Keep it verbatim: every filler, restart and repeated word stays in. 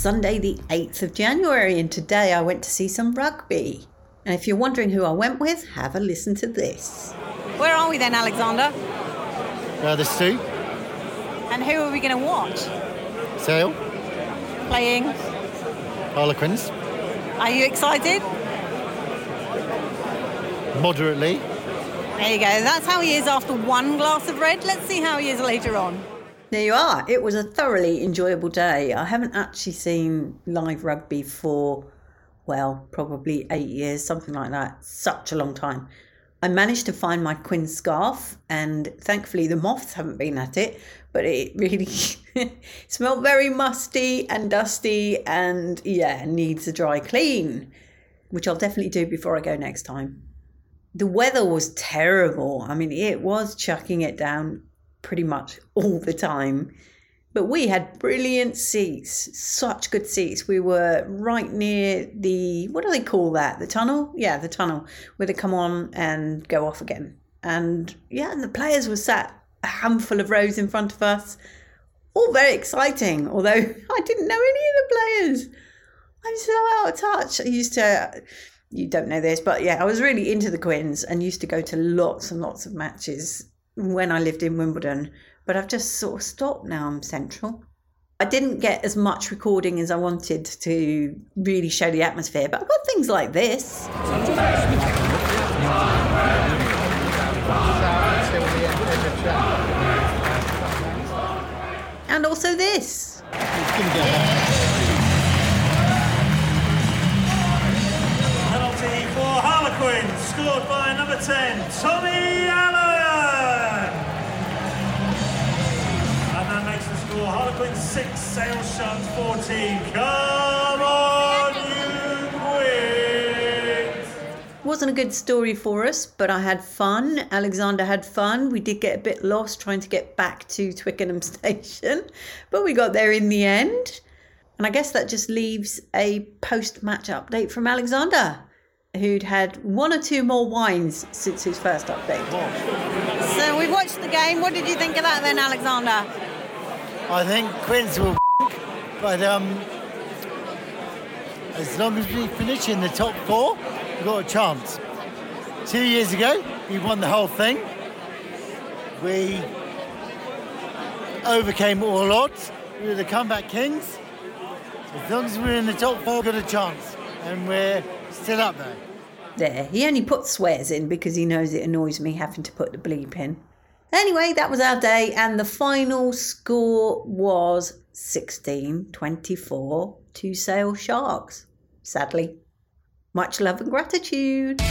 Sunday the eighth of January, and today I went to see some rugby. And if you're wondering who I went with, have a listen to this. Where are we then, Alexander? Uh, the Stu. And who are we going to watch? Sale. Playing? Harlequins. Are you excited? Moderately. There you go. That's how he is after one glass of red. Let's see how he is later on. There you are. It was a thoroughly enjoyable day. I haven't actually seen live rugby for, well, probably eight years, something like that. Such a long time. I managed to find my Quinn scarf, and thankfully the moths haven't been at it, but it really smelled very musty and dusty and, yeah, needs a dry clean, which I'll definitely do before I go next time. The weather was terrible. I mean, it was chucking it down pretty much all the time, but we had brilliant seats, such good seats. We were right near the, what do they call that? The tunnel? Yeah, the tunnel, where they come on and go off again. And yeah, and the players were sat a handful of rows in front of us. All very exciting, although I didn't know any of the players. I'm so out of touch. I used to, you don't know this, but yeah, I was really into the Quins and used to go to lots and lots of matches when I lived in Wimbledon, but I've just sort of stopped now. I'm central. I didn't get as much recording as I wanted to really show the atmosphere, but I've got things like this. And also this. Penalty for Harlequins, scored by number ten, Tommy Allen. And that makes the score Harlequins six, Sale Shunt fourteen. Come on, you Quins! Wasn't a good story for us, but I had fun. Alexander had fun. We did get a bit lost trying to get back to Twickenham Station, but we got there in the end. And I guess that just leaves a post-match update from Alexander, who'd had one or two more wines since his first update. So we watched the game. What did you think of that then, Alexander? I think Quins will but um, as long as we finish in the top four, we've got a chance. Two years ago, we won the whole thing. We overcame all odds. We were the comeback kings. As long as we're in the top four, we've got a chance. And we're still up there. There. He only put swears in because he knows it annoys me having to put the bleep in. Anyway, that was our day, and the final score was sixteen twenty-four to Sale Sharks. Sadly. Much love and gratitude.